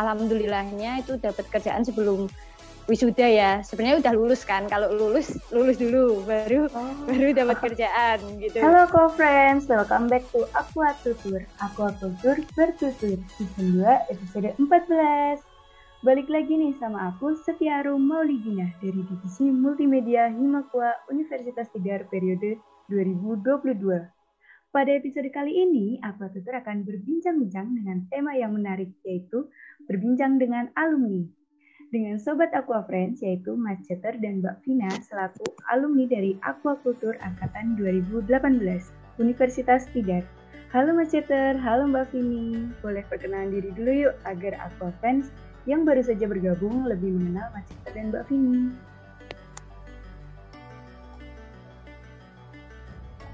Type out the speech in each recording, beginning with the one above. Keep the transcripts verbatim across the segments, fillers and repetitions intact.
Alhamdulillahnya itu dapat kerjaan sebelum wisuda ya. Sebenarnya udah lulus kan. Kalau lulus, lulus dulu baru oh. baru dapat kerjaan gitu. Halo co-friends, welcome back to Akuakultur. Akuakultur bertutur season dua episode empat belas. Balik lagi nih sama aku Setiaru Maulidina dari divisi Multimedia Himakwa Universitas Tidar periode dua ribu dua puluh dua. Pada episode kali ini, Akuakultur akan berbincang-bincang dengan tema yang menarik, yaitu berbincang dengan alumni. Dengan Sobat Aqua Friends, yaitu Mas Ceter dan Mbak Vina, selaku alumni dari Akuakultur Angkatan dua ribu delapan belas, Universitas Tidar. Halo Mas Ceter, halo Mbak Vini. Boleh perkenalan diri dulu yuk, agar Aqua Friends yang baru saja bergabung lebih mengenal Mas Ceter dan Mbak Vini.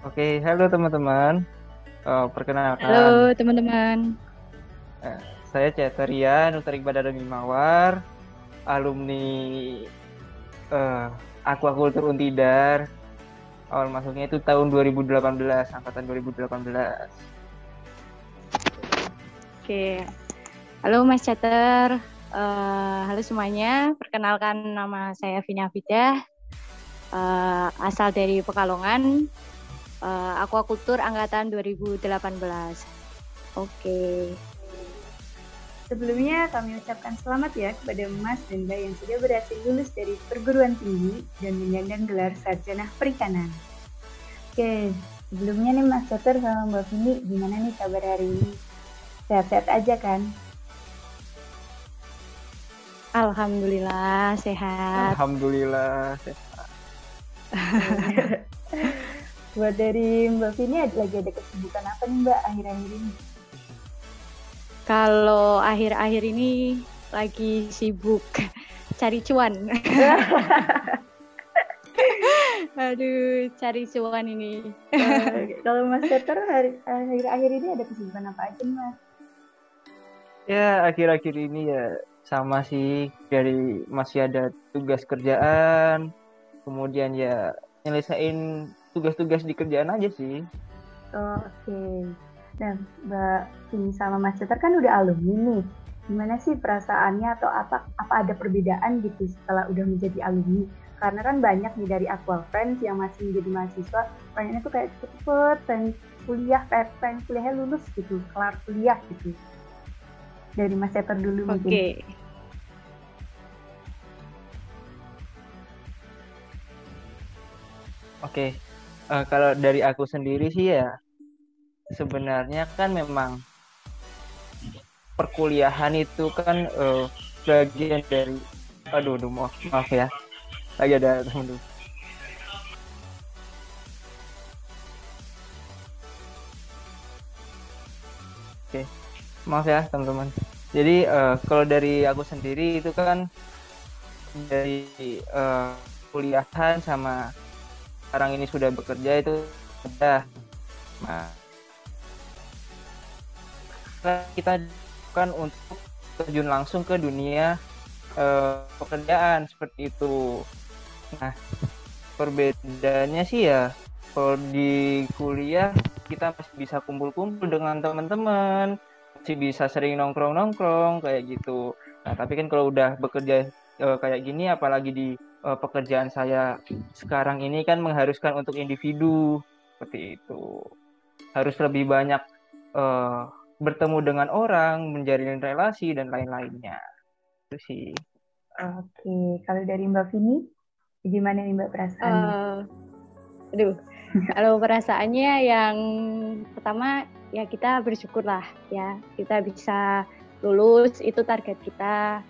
Oke, halo teman-teman. Oh, perkenalkan. Halo teman-teman. Eh, saya Ceteria, Nutrik Badara Mawar, alumni eh, Akuakultur Untidar. Awal masuknya itu tahun dua ribu delapan belas, angkatan dua ribu delapan belas. Oke. Halo Mas Ceter. Eh, halo semuanya. Perkenalkan, nama saya Vina Fidah. Eh, asal dari Pekalongan. Uh, Akuakultur Angkatan dua ribu delapan belas. Oke. Okay. Sebelumnya kami ucapkan selamat ya kepada Mas dan Mbak yang sudah berhasil lulus dari perguruan tinggi dan menyandang gelar sarjana perikanan. Oke, okay. Sebelumnya nih Mas Ceter sama Mbak Vini, gimana nih kabar hari ini? Sehat-sehat aja kan? Alhamdulillah sehat. Alhamdulillah sehat. Buat dari Mbak Vini, lagi ada kesibukan apa nih Mbak akhir-akhir ini? Kalau akhir-akhir ini lagi sibuk cari cuan. Aduh, cari cuan ini. Uh, kalau Mas Ceter akhir-akhir ini ada kesibukan apa aja Mas? Ya, akhir-akhir ini ya sama sih, dari masih ada tugas kerjaan, kemudian ya nyelesain tugas-tugas di kerjaan aja sih. Oh, oke. Okay. Nah, Mbak Vini sama Mas Ceter kan udah alumni nih. Gimana sih perasaannya, atau apa apa ada perbedaan gitu setelah udah menjadi alumni? Karena kan banyak nih dari Aqua Friends yang masih menjadi mahasiswa, pengennya tuh kayak cepet-cepet, pengen kuliah, pengen kuliahnya lulus gitu, kelar kuliah gitu. Dari Mas Ceter dulu mungkin. Oke. Okay. Oke. Okay. Uh, kalau dari aku sendiri sih ya, sebenarnya kan memang perkuliahan itu kan uh, bagian dari, aduh, aduh maaf, maaf ya, lagi ada teman dulu. Oke, okay. Maaf ya teman-teman. Jadi uh, kalau dari aku sendiri itu kan dari uh, kuliahan sama sekarang ini sudah bekerja itu sudah, nah, kita kan untuk terjun langsung ke dunia eh, pekerjaan seperti itu. Nah, perbedaannya sih ya, kalau di kuliah kita masih bisa kumpul-kumpul dengan teman-teman, masih bisa sering nongkrong-nongkrong kayak gitu. Nah, tapi kan kalau udah bekerja eh, kayak gini, apalagi di pekerjaan saya sekarang ini kan mengharuskan untuk individu seperti itu, harus lebih banyak uh, bertemu dengan orang, menjalin relasi dan lain-lainnya itu sih. Oke, kalau dari Mbak Vini gimana nih Mbak perasaannya? Uh, aduh, kalau perasaannya yang pertama ya kita bersyukurlah ya, kita bisa lulus, itu target kita.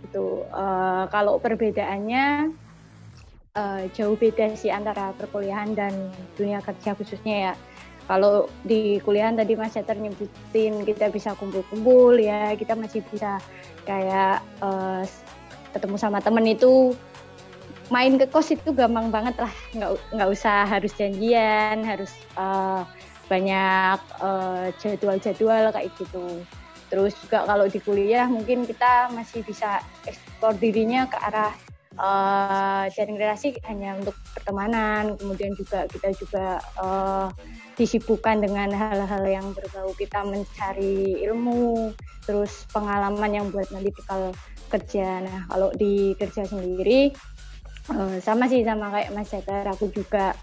Itu uh, kalau perbedaannya uh, jauh beda sih antara perkuliahan dan dunia kerja khususnya ya. Kalau di kuliahan tadi Mas Ceter nyebutin kita bisa kumpul-kumpul ya, kita masih bisa kayak uh, ketemu sama temen, itu main ke kos itu gampang banget lah, nggak nggak usah harus janjian, harus uh, banyak uh, jadwal-jadwal kayak gitu. Terus juga kalau di kuliah mungkin kita masih bisa eksplor dirinya ke arah uh, jaring relasi hanya untuk pertemanan. Kemudian juga kita juga uh, disibukkan dengan hal-hal yang berbau kita mencari ilmu, terus pengalaman yang buat nanti bekal kerja. Nah, kalau di kerja sendiri uh, sama sih, sama kayak Mas Jaka, aku juga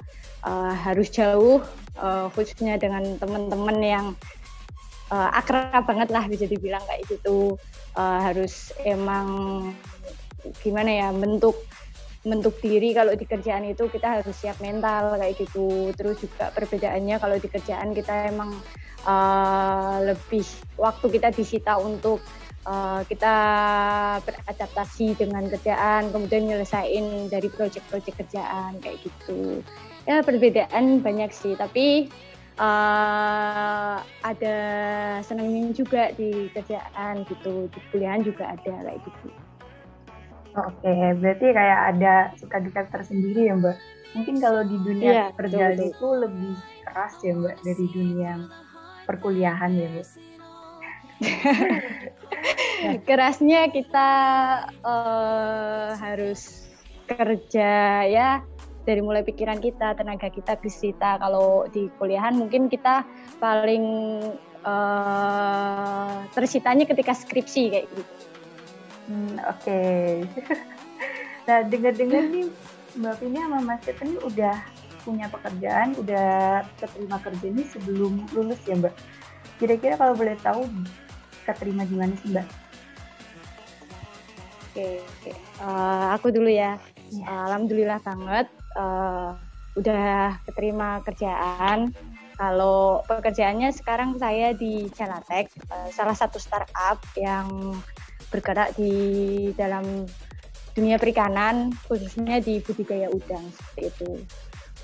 uh, harus jauh, uh, khususnya dengan teman-teman yang uh, akrab banget lah, bisa dibilang kayak gitu. Uh, harus emang gimana ya, bentuk bentuk diri kalau di kerjaan itu kita harus siap mental kayak gitu. Terus juga perbedaannya kalau di kerjaan kita emang uh, lebih waktu kita disita untuk uh, kita beradaptasi dengan kerjaan, kemudian nyelesain dari proyek-proyek kerjaan kayak gitu. Ya perbedaan banyak sih, tapi uh, ada senangnya juga di kerjaan gitu, di kuliahan juga ada kayak gitu. Oke, okay, berarti kayak ada suka-duka tersendiri ya Mbak. Mungkin kalau di dunia ya, perjalanan betul, itu lebih keras ya Mbak dari dunia perkuliahan ya Mbak. Nah. Kerasnya kita uh, harus kerja ya, dari mulai pikiran kita, tenaga kita, bisita. Kalau di kuliahan mungkin kita paling uh, tersitanya ketika skripsi kayak gitu. Hmm, oke. Okay. Nah, dengar-dengar nih Mbak Vini sama Mas Stephen ini udah punya pekerjaan, udah keterima kerja nih sebelum lulus ya Mbak. Kira-kira kalau boleh tahu keterima di mana sih Mbak? Oke, okay, okay. uh, aku dulu ya. Yeah. Uh, Alhamdulillah banget uh, udah keterima kerjaan. Kalau pekerjaannya sekarang saya di Jala Tech, uh, salah satu startup yang bergerak di dalam dunia perikanan, khususnya di budidaya udang seperti itu.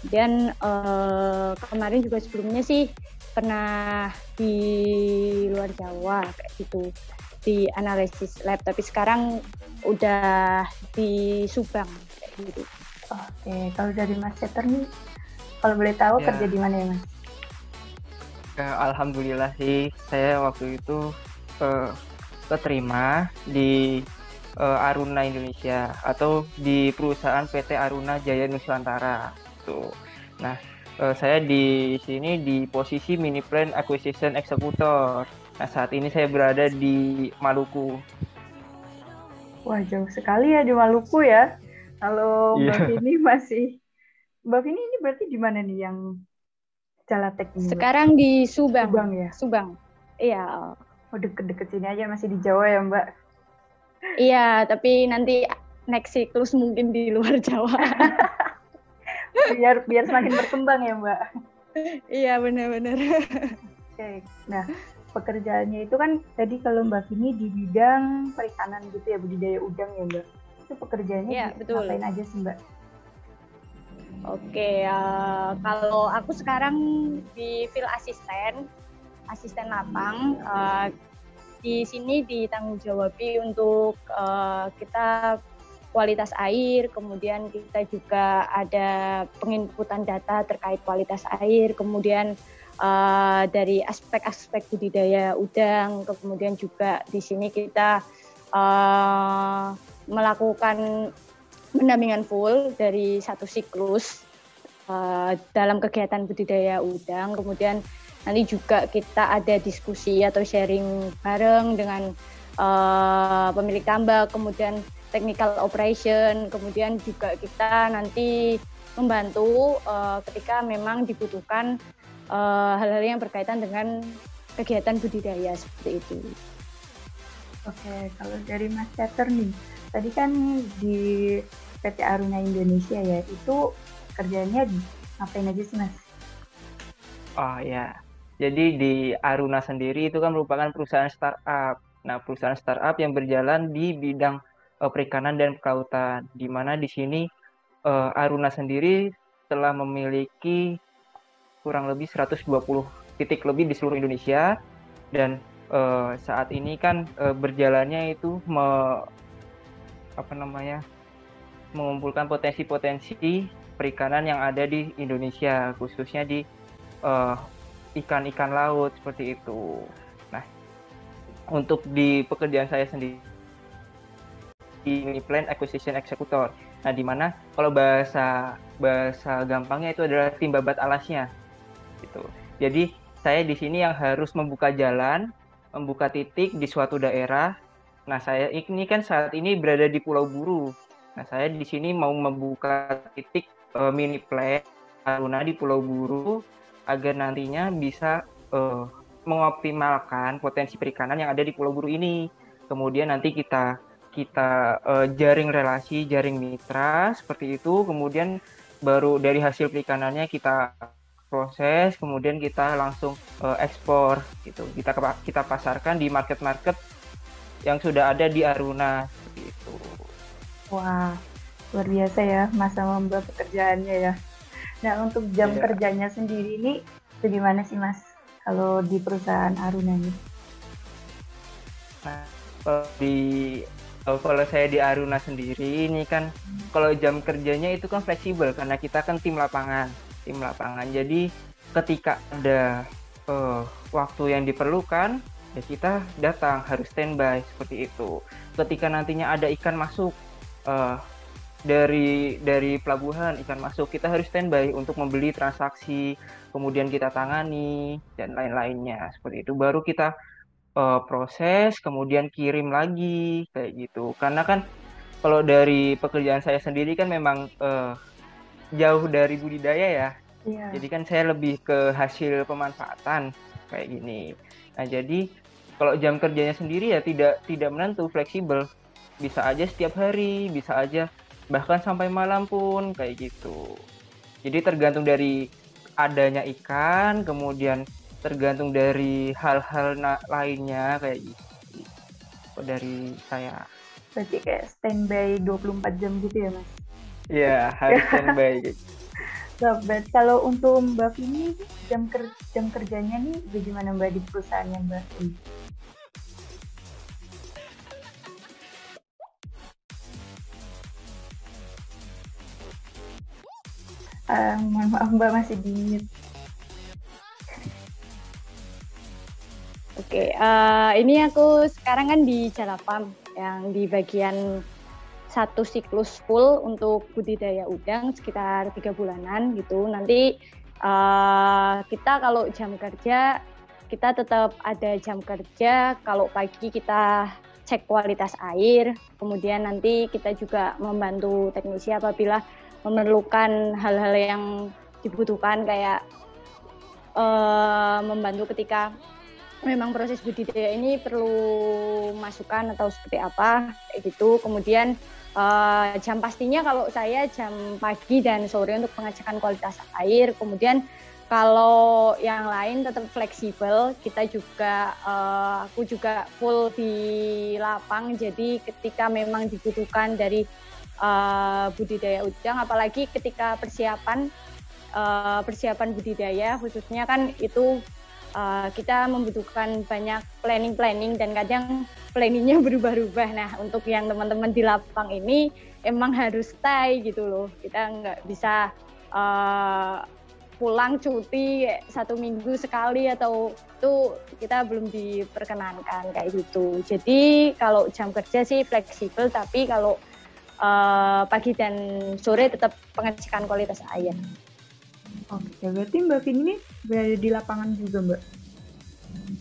Dan eh, kemarin juga sebelumnya sih pernah di luar Jawa kayak gitu, di analisis lab, tapi sekarang udah di Subang kayak gitu. Oke, kalau dari Mas Ceter nih, kalau boleh tahu ya, kerja di mana ya Mas? Eh, Alhamdulillah sih, saya waktu itu eh, keterima di uh, Aruna Indonesia atau di perusahaan P T Aruna Jaya Nusantara tuh. Nah, uh, saya di sini di posisi mini plan acquisition executor. Nah, saat ini saya berada di Maluku. Wah, jauh sekali ya di Maluku ya. Kalau yeah. Mbak Vini masih Mbak Vini ini berarti di mana nih yang Jala Tech ini? Sekarang di Subang. Subang ya. Subang. Iya. Oh, deket-deket sini aja, masih di Jawa ya Mbak? Iya, tapi nanti next siklus mungkin di luar Jawa. biar biar semakin berkembang ya Mbak? Iya, benar-benar. Oke, nah pekerjaannya itu kan tadi kalau Mbak Vini di bidang perikanan gitu ya, budidaya udang ya Mbak? Itu pekerjaannya ya, ngapain aja sih Mbak? Oke, uh, kalau aku sekarang di field asisten, asisten lapang. Uh, di sini ditanggung jawabi untuk uh, kita kualitas air, kemudian kita juga ada penginputan data terkait kualitas air, kemudian uh, dari aspek-aspek budidaya udang, kemudian juga di sini kita uh, melakukan pendampingan full dari satu siklus uh, dalam kegiatan budidaya udang, kemudian nanti juga kita ada diskusi atau sharing bareng dengan uh, pemilik tambak, kemudian technical operation, kemudian juga kita nanti membantu uh, ketika memang dibutuhkan uh, hal-hal yang berkaitan dengan kegiatan budidaya seperti itu. Oke, kalau dari Mas Peter nih, tadi kan di P T Aruna Indonesia ya, itu kerjanya ngapain aja sih Mas? Oh ya. Jadi di Aruna sendiri itu kan merupakan perusahaan startup. Nah, perusahaan startup yang berjalan di bidang uh, perikanan dan kelautan, di mana di sini uh, Aruna sendiri telah memiliki kurang lebih seratus dua puluh titik lebih di seluruh Indonesia, dan uh, saat ini kan uh, berjalannya itu me, apa namanya mengumpulkan potensi-potensi perikanan yang ada di Indonesia, khususnya di uh, ikan-ikan laut seperti itu. Nah, untuk di pekerjaan saya sendiri di plan acquisition executor. Nah, di mana kalau bahasa bahasa gampangnya itu adalah tim babat alasnya. gitu. Jadi saya di sini yang harus membuka jalan, membuka titik di suatu daerah. Nah, saya ini kan saat ini berada di Pulau Buru. Nah, saya di sini mau membuka titik uh, mini plant Aruna di Pulau Buru agar nantinya bisa uh, mengoptimalkan potensi perikanan yang ada di Pulau Buru ini. Kemudian nanti kita kita uh, jaring relasi, jaring mitra seperti itu. Kemudian baru dari hasil perikanannya kita proses, kemudian kita langsung uh, ekspor gitu. Kita kita pasarkan di market-market yang sudah ada di Aruna seperti itu. Wah, luar biasa ya Mas sama Mbak pekerjaannya ya. Nah, untuk jam yeah. kerjanya sendiri ini bagaimana sih Mas kalau di perusahaan Aruna ini? Nah, di kalau saya di Aruna sendiri ini kan hmm. kalau jam kerjanya itu kan fleksibel karena kita kan tim lapangan, tim lapangan. Jadi ketika ada uh, waktu yang diperlukan ya kita datang, harus standby seperti itu. Ketika nantinya ada ikan masuk uh, dari dari pelabuhan, ikan masuk kita harus standby untuk membeli transaksi, kemudian kita tangani dan lain-lainnya seperti itu. Baru kita uh, proses, kemudian kirim lagi kayak gitu. Karena kan kalau dari pekerjaan saya sendiri kan memang uh, jauh dari budidaya ya. Yeah. Jadi kan saya lebih ke hasil pemanfaatan kayak gini. Nah, jadi kalau jam kerjanya sendiri ya tidak tidak menentu, fleksibel. Bisa aja setiap hari, bisa aja bahkan sampai malam pun kayak gitu. Jadi tergantung dari adanya ikan, kemudian tergantung dari hal-hal na- lainnya kayak gitu. Dari saya. Berarti kayak standby dua puluh empat jam gitu ya, Mas? Iya, harus standby gitu. Sobat, kalau untuk Mbak Vini, jam, ker- jam kerjanya nih bagaimana Mbak di perusahaannya Mbak Vini? Uh, maaf Mbak masih di mute. Oke, okay, uh, ini aku sekarang kan di Jalapam yang di bagian satu siklus full untuk budidaya udang sekitar tiga bulanan gitu. Nanti uh, kita kalau jam kerja kita tetap ada jam kerja. Kalau pagi kita cek kualitas air, kemudian nanti kita juga membantu teknisi apabila memerlukan hal-hal yang dibutuhkan kayak uh, membantu ketika memang proses budidaya ini perlu masukan atau seperti apa kayak gitu. Kemudian Uh, jam pastinya kalau saya jam pagi dan sore untuk pengecekan kualitas air. Kemudian kalau yang lain tetap fleksibel, kita juga uh, aku juga full di lapang. Jadi ketika memang dibutuhkan dari uh, budidaya udang, apalagi ketika persiapan uh, persiapan budidaya khususnya kan itu uh, kita membutuhkan banyak planning-planning dan kadang planningnya berubah-ubah. Nah, untuk yang teman-teman di lapang ini emang harus stay gitu loh. Kita nggak bisa uh, pulang cuti satu minggu sekali atau itu kita belum diperkenankan kayak gitu. Jadi kalau jam kerja sih fleksibel, tapi kalau uh, pagi dan sore tetap pengecekan kualitas air. Oke, oh, ya berarti Mbak Vini ini berada di lapangan juga Mbak?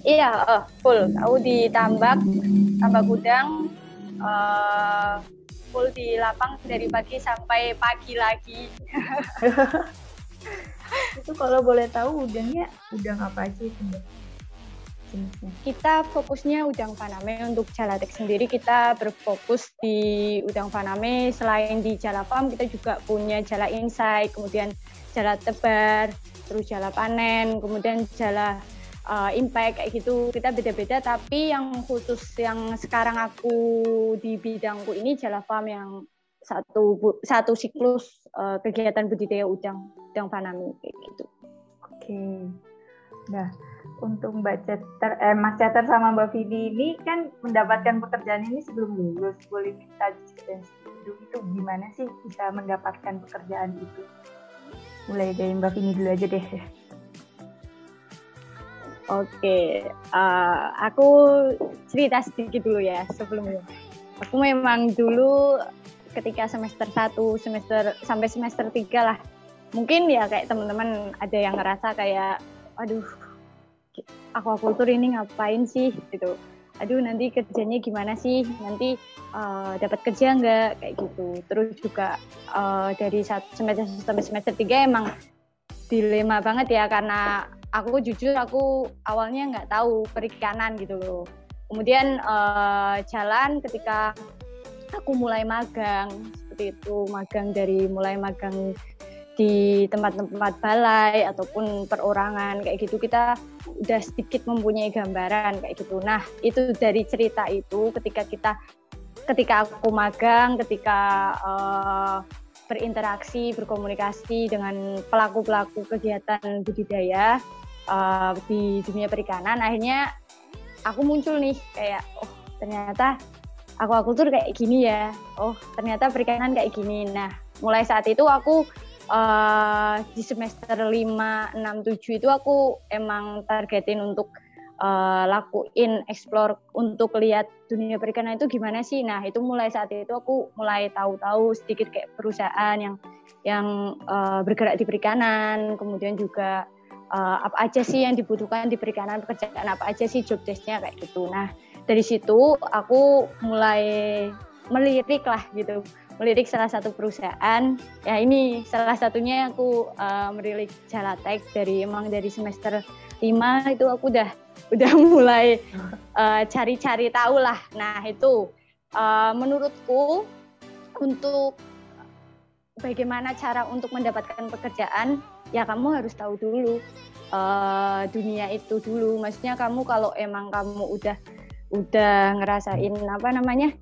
Iya, uh, full. Aku di tambak, tambak udang, uh, full di lapang dari pagi sampai pagi lagi. Itu kalau boleh tahu udangnya udang apa aja itu Mbak? Jenisnya. Kita fokusnya udang faname. Untuk Jala Tech sendiri kita berfokus di udang faname. Selain di Jala Farm kita juga punya Jala Insight, kemudian Jala Tebar, terus Jala Panen, kemudian Jala Uh, impact kayak gitu. Kita beda-beda, tapi yang khusus yang sekarang aku di bidangku ini Jala Farm yang satu bu, satu siklus uh, kegiatan budidaya udang udang faname kayak gitu. Oke. Okay. Nah, untuk Mbak Ceter, eh, Mas Ceter sama Mbak Vidi ini kan mendapatkan pekerjaan ini sebelum lulus. Boleh minta cerita itu gimana sih bisa mendapatkan pekerjaan itu? Mulai dari Mbak Vidi dulu aja deh. Oke, uh, aku cerita sedikit dulu ya sebelumnya. Aku memang dulu ketika semester satu, semester sampai semester tiga lah mungkin ya kayak teman-teman ada yang ngerasa kayak, aduh, akuakultur ini ngapain sih gitu. Aduh, nanti kerjanya gimana sih? Nanti uh, dapat kerja nggak? Kayak gitu. Terus juga uh, dari semester sampai semester tiga emang dilema banget ya, karena aku jujur aku awalnya nggak tahu perikanan gitu loh. Kemudian uh, jalan ketika aku mulai magang seperti itu, magang dari mulai magang di tempat-tempat balai ataupun perorangan kayak gitu, kita udah sedikit mempunyai gambaran kayak gitu. Nah, itu dari cerita itu ketika kita ketika aku magang, ketika uh, berinteraksi, berkomunikasi dengan pelaku-pelaku kegiatan budidaya uh, di dunia perikanan, akhirnya aku muncul nih kayak, oh ternyata akuakultur kayak gini ya, oh ternyata perikanan kayak gini. Nah, mulai saat itu aku Uh, di semester lima, enam, tujuh itu aku emang targetin untuk uh, lakuin, explore untuk lihat dunia perikanan itu gimana sih. Nah, itu mulai saat itu aku mulai tahu-tahu sedikit kayak perusahaan yang yang uh, bergerak di perikanan, kemudian juga uh, apa aja sih yang dibutuhkan di perikanan, pekerjaan apa aja sih, job desk-nya kayak gitu. Nah, dari situ aku mulai melirik lah gitu, melirik salah satu perusahaan. Ya ini salah satunya aku uh, melirik Jala Tech. Dari emang dari semester lima itu aku udah udah mulai uh, cari-cari tahu lah. Nah itu uh, menurutku untuk bagaimana cara untuk mendapatkan pekerjaan, ya kamu harus tahu dulu uh, dunia itu dulu. Maksudnya kamu kalau emang kamu udah udah ngerasain apa namanya,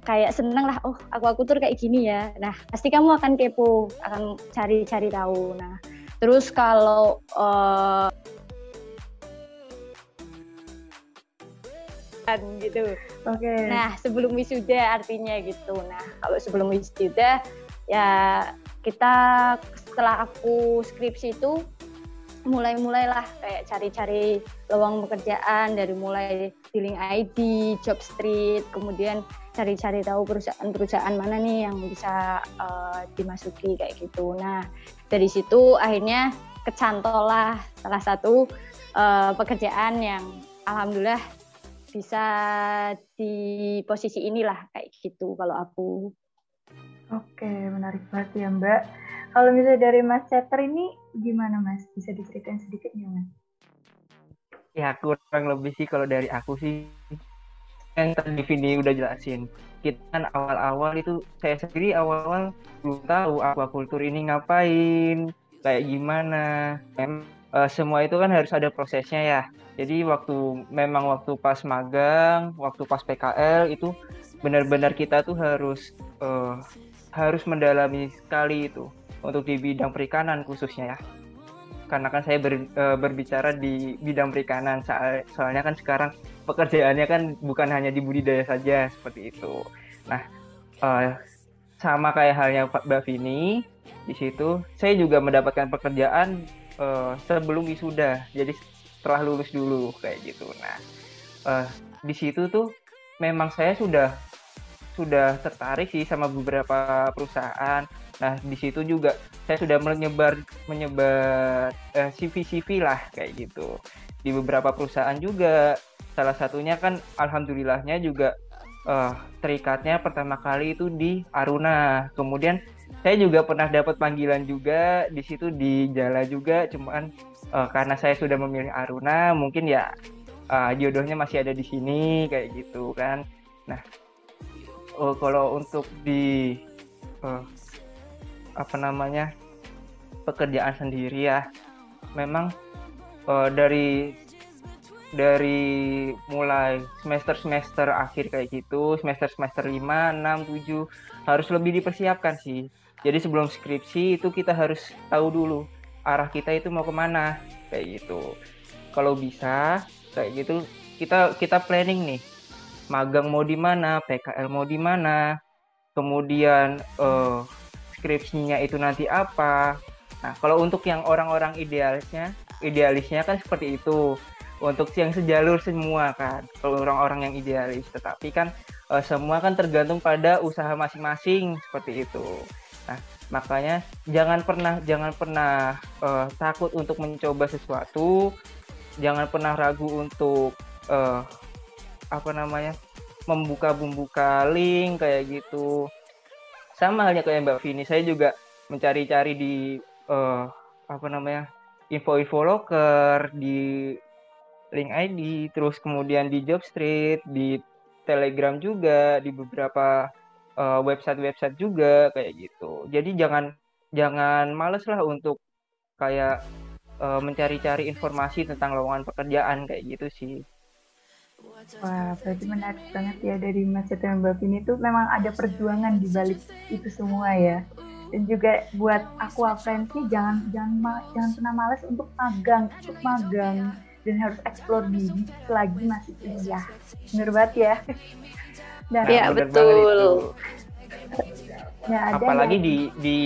kayak seneng lah, oh akuakultur kayak gini ya. Nah, pasti kamu akan kepo, akan cari-cari tahu. Nah, terus kalau uh, gitu. Oke. Okay. Nah, sebelum wisuda artinya gitu. Nah, kalau sebelum wisuda ya kita setelah aku skripsi itu mulai-mulailah kayak cari-cari lowongan pekerjaan, dari mulai dealing I D, Jobstreet, kemudian cari-cari tahu perusahaan-perusahaan mana nih yang bisa uh, dimasuki kayak gitu. Nah, dari situ akhirnya kecantol lah salah satu uh, pekerjaan yang alhamdulillah bisa di posisi inilah kayak gitu kalau aku. Oke, menarik banget ya Mbak. Kalau misalnya dari Mas Ceter ini gimana Mas? Bisa diceritain sedikit nggak Mas? Ya kurang lebih sih kalau dari aku sih yang tadi Vini udah jelasin. Kita kan awal-awal itu, saya sendiri awal-awal belum tahu akuakultur ini ngapain, kayak gimana. Mem- uh, semua itu kan harus ada prosesnya ya. Jadi waktu memang waktu pas magang, waktu pas P K L itu benar-benar kita tuh harus uh, harus mendalami sekali itu untuk di bidang perikanan khususnya ya. Karena kan saya ber, e, berbicara di bidang perikanan, soal, soalnya kan sekarang pekerjaannya kan bukan hanya di budidaya saja, seperti itu. Nah, e, sama kayak halnya Mbak Vini, di situ saya juga mendapatkan pekerjaan e, sebelum wisuda, jadi setelah lulus dulu, kayak gitu. Nah, e, di situ tuh memang saya sudah, sudah tertarik sih sama beberapa perusahaan. Nah, di situ juga saya sudah menyebar menyebar eh, C V C V lah kayak gitu. Di beberapa perusahaan juga, salah satunya kan alhamdulillahnya juga eh, terikatnya pertama kali itu di Aruna. Kemudian saya juga pernah dapat panggilan juga di situ di Jala juga, cuman eh, karena saya sudah memilih Aruna, mungkin ya eh, jodohnya masih ada di sini kayak gitu kan. Nah, eh, kalau untuk di eh, apa namanya pekerjaan sendiri ya, memang uh, dari dari mulai semester-semester akhir kayak gitu, semester-semester lima, enam, tujuh harus lebih dipersiapkan sih. Jadi sebelum skripsi itu kita harus tahu dulu arah kita itu mau kemana kayak gitu. Kalau bisa kayak gitu kita kita planning nih, magang mau di mana, P K L mau di mana, kemudian uh, skripsinya itu nanti apa. Nah, kalau untuk yang orang-orang idealisnya, idealisnya kan seperti itu. Untuk yang sejalur semua kan, kalau orang-orang yang idealis. Tetapi kan e, semua kan tergantung pada usaha masing-masing seperti itu. Nah, makanya jangan pernah jangan pernah uh, takut untuk mencoba sesuatu, jangan pernah ragu untuk uh, apa namanya membuka-buka link kayak gitu. Sama halnya kayak Mbak Vini, saya juga mencari-cari di uh, apa namanya info-info loker di LinkedIn, terus kemudian di Jobstreet, di Telegram juga, di beberapa uh, website-website juga kayak gitu. Jadi jangan jangan males lah untuk kayak uh, mencari-cari informasi tentang lowongan pekerjaan kayak gitu sih. Wah, berarti menarik banget ya dari Mas Setiaru dan Mbak Vini, itu memang ada perjuangan di balik itu semua ya. Dan juga buat Akuakultur sih jangan jangan jangan pernah malas untuk magang, untuk magang. Dan harus eksplor diri selagi masih kuliah. Bener banget ya. Nah, ya betul. Nah, apalagi yang... di di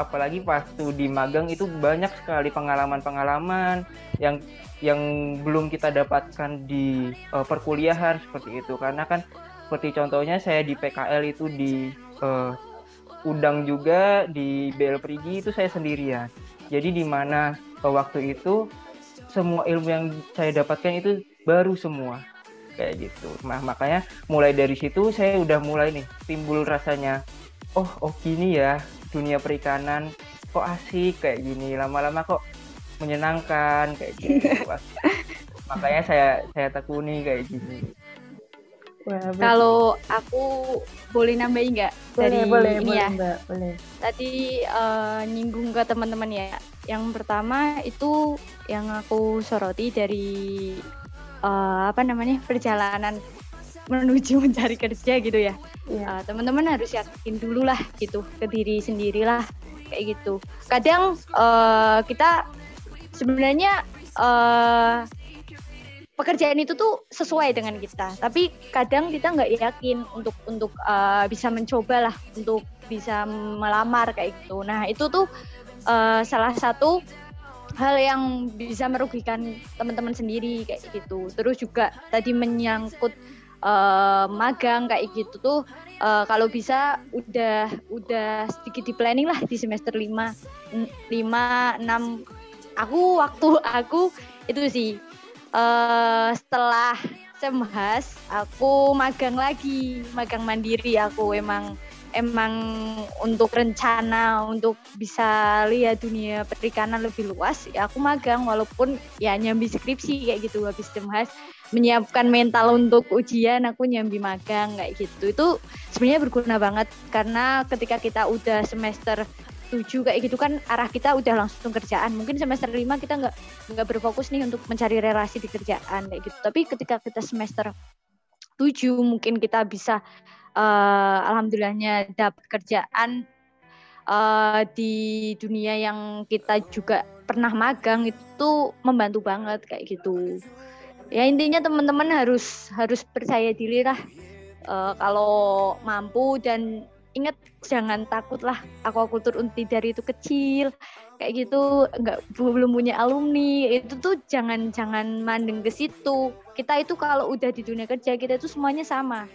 apalagi pas tuh di magang itu banyak sekali pengalaman-pengalaman yang yang belum kita dapatkan di uh, perkuliahan seperti itu. Karena kan seperti contohnya saya di P K L itu di uh, Udang juga, di B L Perigi itu saya sendirian. Jadi di mana uh, waktu itu semua ilmu yang saya dapatkan itu baru semua kayak gitu. Nah, makanya mulai dari situ saya udah mulai nih timbul rasanya, oh oh gini ya dunia perikanan, kok asik kayak gini, lama-lama kok menyenangkan kayak gitu. Makanya saya saya tekuni kayak gini. Wah, kalau aku boleh nambahin nggak dari boleh, ini boleh, ya Mbak, boleh. Tadi uh, nyinggung ke teman-teman ya. Yang pertama itu yang aku soroti dari uh, apa namanya perjalanan menuju mencari kerja gitu ya. Yeah. Uh, teman-teman harus yakin dulu lah gitu ke diri sendirilah kayak gitu. Kadang uh, kita sebenarnya uh, pekerjaan itu tuh sesuai dengan kita, tapi kadang kita nggak yakin untuk untuk uh, bisa mencoba lah, untuk bisa melamar kayak gitu. Nah itu tuh uh, salah satu hal yang bisa merugikan teman-teman sendiri kayak gitu. Terus juga tadi menyangkut uh, magang kayak gitu tuh, uh, kalau bisa udah udah sedikit di planning lah di semester lima, lima, enam. Aku waktu aku itu sih. Uh, setelah semhas aku magang lagi, magang mandiri. Aku emang emang untuk rencana untuk bisa lihat dunia perikanan lebih luas ya, aku magang walaupun ya nyambi skripsi kayak gitu. Habis semhas menyiapkan mental untuk ujian, aku nyambi magang kayak gitu. Itu sebenarnya berguna banget karena ketika kita udah semester tujuh kayak gitu kan arah kita udah langsung kerjaan. Mungkin semester lima kita nggak nggak berfokus nih untuk mencari relasi di kerjaan kayak gitu. Tapi ketika kita semester tujuh mungkin kita bisa uh, alhamdulillahnya dapat kerjaan uh, di dunia yang kita juga pernah magang, itu membantu banget kayak gitu. Ya intinya teman-teman harus harus percaya diri lah uh, kalau mampu, dan ingat jangan takut lah, Akuakultur Tidar itu kecil kayak gitu, nggak belum punya alumni. Itu tuh jangan jangan mandeng ke situ. Kita itu kalau udah di dunia kerja kita itu semuanya sama.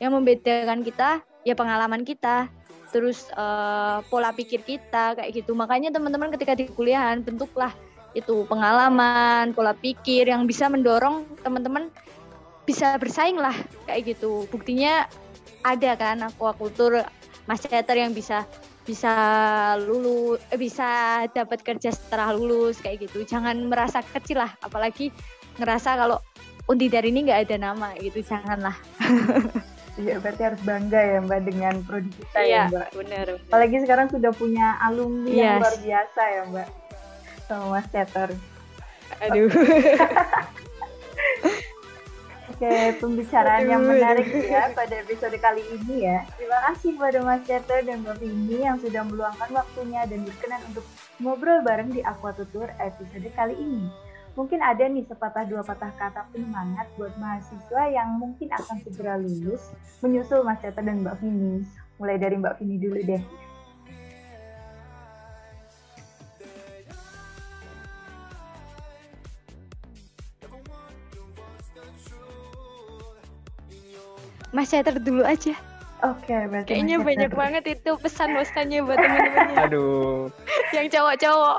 Yang membedakan kita ya pengalaman kita, terus uh, pola pikir kita kayak gitu. Makanya teman-teman ketika di kuliahan bentuklah itu pengalaman, pola pikir yang bisa mendorong teman-teman bisa bersaing lah kayak gitu. Buktinya ada kan Akuakultur Mas Setiaru yang bisa bisa lulus, bisa dapat kerja setelah lulus kayak gitu. Jangan merasa kecil lah, apalagi ngerasa kalau Tidar ini nggak ada nama gitu, janganlah. Iya, berarti harus bangga ya Mbak dengan prodi kita ya, ya Mbak. Bener, bener. Apalagi sekarang sudah punya alumni yes. yang luar biasa ya Mbak, sama Mas Setiaru. Aduh. Oke, pembicaraan yang menarik ya pada episode kali ini ya. Terima kasih kepada Mas Setiaru dan Mbak Vini yang sudah meluangkan waktunya dan berkenan untuk ngobrol bareng di Akuakultur episode kali ini. Mungkin ada nih sepatah dua patah kata penyemangat buat mahasiswa yang mungkin akan segera lulus menyusul Mas Setiaru dan Mbak Vini. Mulai dari Mbak Vini dulu deh. Mas Setiaru dulu aja. Oke, okay, kayaknya banyak betul. banget itu pesan-pesannya buat teman-temannya. Aduh. Yang cowok-cowok.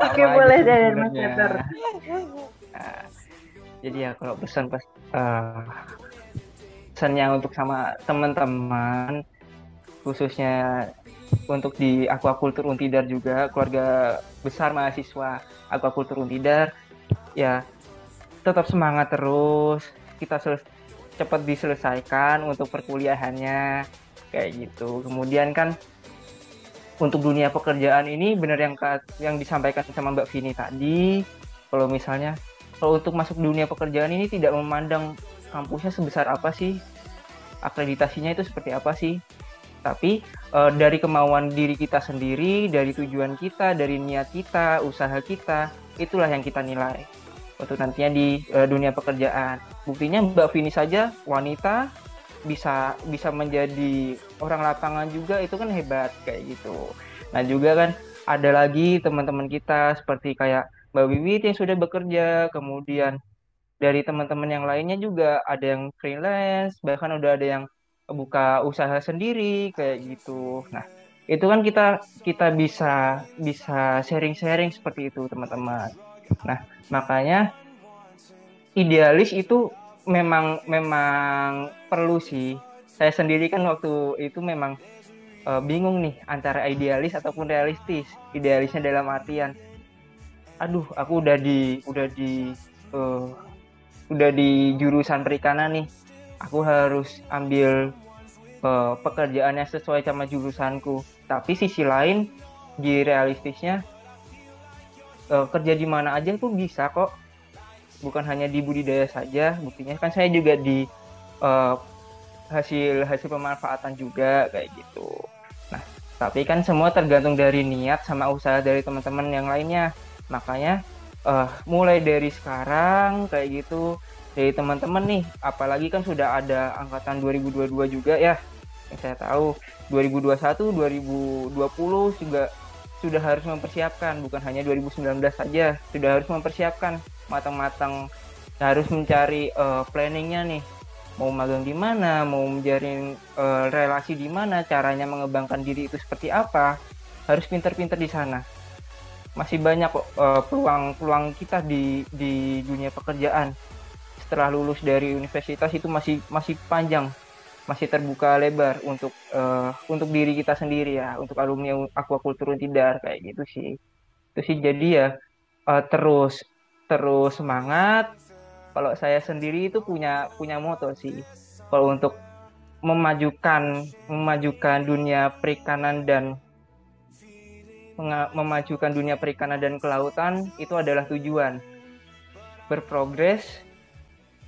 Oke, boleh deh Mas Peter. Nah, jadi ya kalau pesan pas uh, pesannya untuk sama teman-teman, khususnya untuk di Akuakultur Untidar juga, keluarga besar mahasiswa Akuakultur Untidar, ya tetap semangat terus, kita sel- cepat diselesaikan untuk perkuliahannya kayak gitu. Kemudian kan untuk dunia pekerjaan ini benar yang yang disampaikan sama Mbak Vini tadi, kalau misalnya kalau untuk masuk dunia pekerjaan ini tidak memandang kampusnya sebesar apa sih, akreditasinya itu seperti apa sih, tapi e, dari kemauan diri kita sendiri, dari tujuan kita, dari niat kita, usaha kita, itulah yang kita nilai untuk nantinya di e, dunia pekerjaan. Buktinya Mbak Vini saja wanita bisa bisa menjadi orang lapangan juga, itu kan hebat kayak gitu. Nah juga kan ada lagi teman-teman kita seperti kayak Mbak Wiwit yang sudah bekerja, kemudian dari teman-teman yang lainnya juga ada yang freelance, bahkan udah ada yang buka usaha sendiri kayak gitu. Nah itu kan kita kita bisa bisa sharing-sharing seperti itu teman-teman. Nah makanya idealis itu memang memang perlu sih. Saya sendiri kan waktu itu memang e, bingung nih antara idealis ataupun realistis. Idealisnya dalam artian, aduh aku udah di udah di e, udah di jurusan perikanan nih. Aku harus ambil uh, pekerjaannya sesuai sama jurusanku. Tapi sisi lain, di realistisnya, uh, kerja di mana aja aku bisa kok. Bukan hanya di budidaya saja, buktinya kan saya juga di uh, hasil hasil pemanfaatan juga kayak gitu. Nah, tapi kan semua tergantung dari niat sama usaha dari teman-teman yang lainnya. Makanya uh, mulai dari sekarang kayak gitu. Dari teman-teman nih, apalagi kan sudah ada angkatan dua ribu dua puluh dua juga ya, yang saya tahu dua ribu dua puluh satu, dua ribu dua puluh juga sudah harus mempersiapkan, bukan hanya dua ribu sembilan belas saja, sudah harus mempersiapkan matang-matang, harus mencari uh, planningnya nih, mau magang di mana, mau menjalin uh, relasi di mana, caranya mengembangkan diri itu seperti apa, harus pintar-pintar di sana. Masih banyak kok uh, peluang-peluang kita di di dunia pekerjaan. Setelah lulus dari universitas itu masih masih panjang, masih terbuka lebar untuk uh, untuk diri kita sendiri ya, untuk alumni Akuakultur Tidar kayak gitu sih. Itu sih, jadi ya uh, terus terus semangat. Kalau saya sendiri itu punya punya moto sih, kalau untuk memajukan memajukan dunia perikanan dan memajukan dunia perikanan dan kelautan, itu adalah tujuan. Berprogres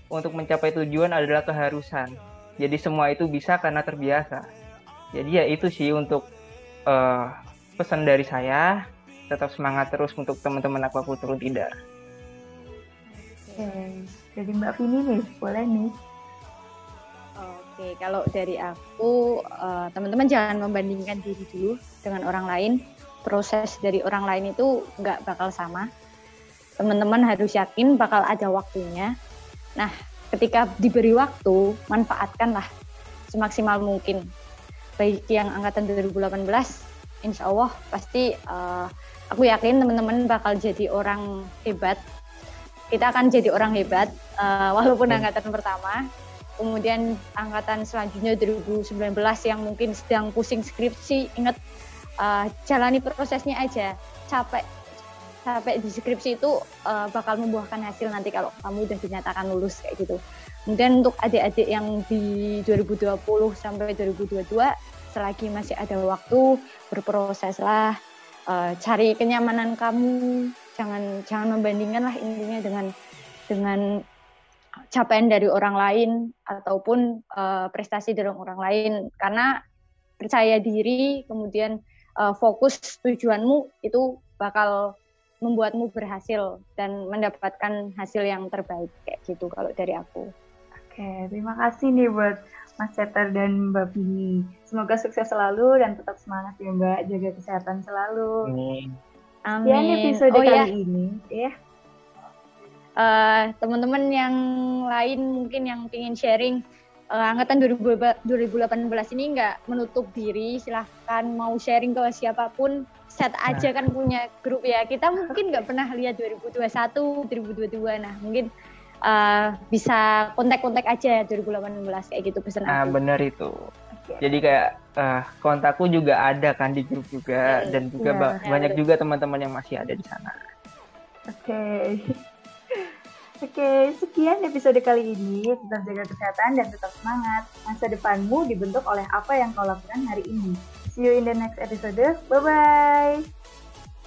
untuk mencapai tujuan adalah keharusan. Jadi semua itu bisa karena terbiasa. Jadi ya itu sih untuk uh, pesan dari saya. Tetap semangat terus untuk teman-teman Akuakultur Tidar. Oke, jadi Mbak Vini nih, boleh nih. Oke, kalau dari aku, uh, teman-teman jangan membandingkan diri dulu dengan orang lain. Proses dari orang lain itu nggak bakal sama. Teman-teman harus yakin bakal ada waktunya. Nah, ketika diberi waktu, manfaatkanlah semaksimal mungkin. Baik yang angkatan dua ribu delapan belas, insya Allah pasti uh, aku yakin teman-teman bakal jadi orang hebat. Kita akan jadi orang hebat, uh, walaupun angkatan pertama. Kemudian angkatan selanjutnya dua ribu sembilan belas yang mungkin sedang pusing skripsi, ingat uh, jalani prosesnya aja, capek. Sampai di skripsi itu uh, bakal membuahkan hasil nanti kalau kamu udah dinyatakan lulus kayak gitu. Kemudian untuk adik-adik yang di dua ribu dua puluh sampai dua ribu dua puluh dua, selagi masih ada waktu, berproseslah, uh, cari kenyamanan kamu, jangan jangan membandingkanlah intinya dengan dengan capaian dari orang lain ataupun uh, prestasi dari orang lain, karena percaya diri, kemudian uh, fokus tujuanmu itu bakal membuatmu berhasil dan mendapatkan hasil yang terbaik kayak gitu kalau dari aku. Oke, terima kasih nih buat Mas Cetar dan Mbak Vini. Semoga sukses selalu dan tetap semangat ya Mbak, jaga kesehatan selalu. Amin. Amin. Ya, nih episode oh, kali ya. ini ya. Uh, teman-teman yang lain mungkin yang ingin sharing angkatan dua ribu delapan belas ini nggak menutup diri, silahkan mau sharing ke siapapun, set aja nah. Kan punya grup ya, kita mungkin nggak pernah lihat dua ribu dua puluh satu, dua ribu dua puluh dua, nah mungkin uh, bisa kontak-kontak aja ya dua ribu delapan belas kayak gitu pesan nah, aku. Bener itu, okay. Jadi kayak uh, kontakku juga ada kan di grup juga, okay. Dan juga yeah, ba- banyak juga teman-teman yang masih ada di sana. Oke. Okay. Oke, okay, sekian episode kali ini. Tetap jaga kesehatan dan tetap semangat. Masa depanmu dibentuk oleh apa yang kau lakukan hari ini. See you in the next episode. Bye-bye.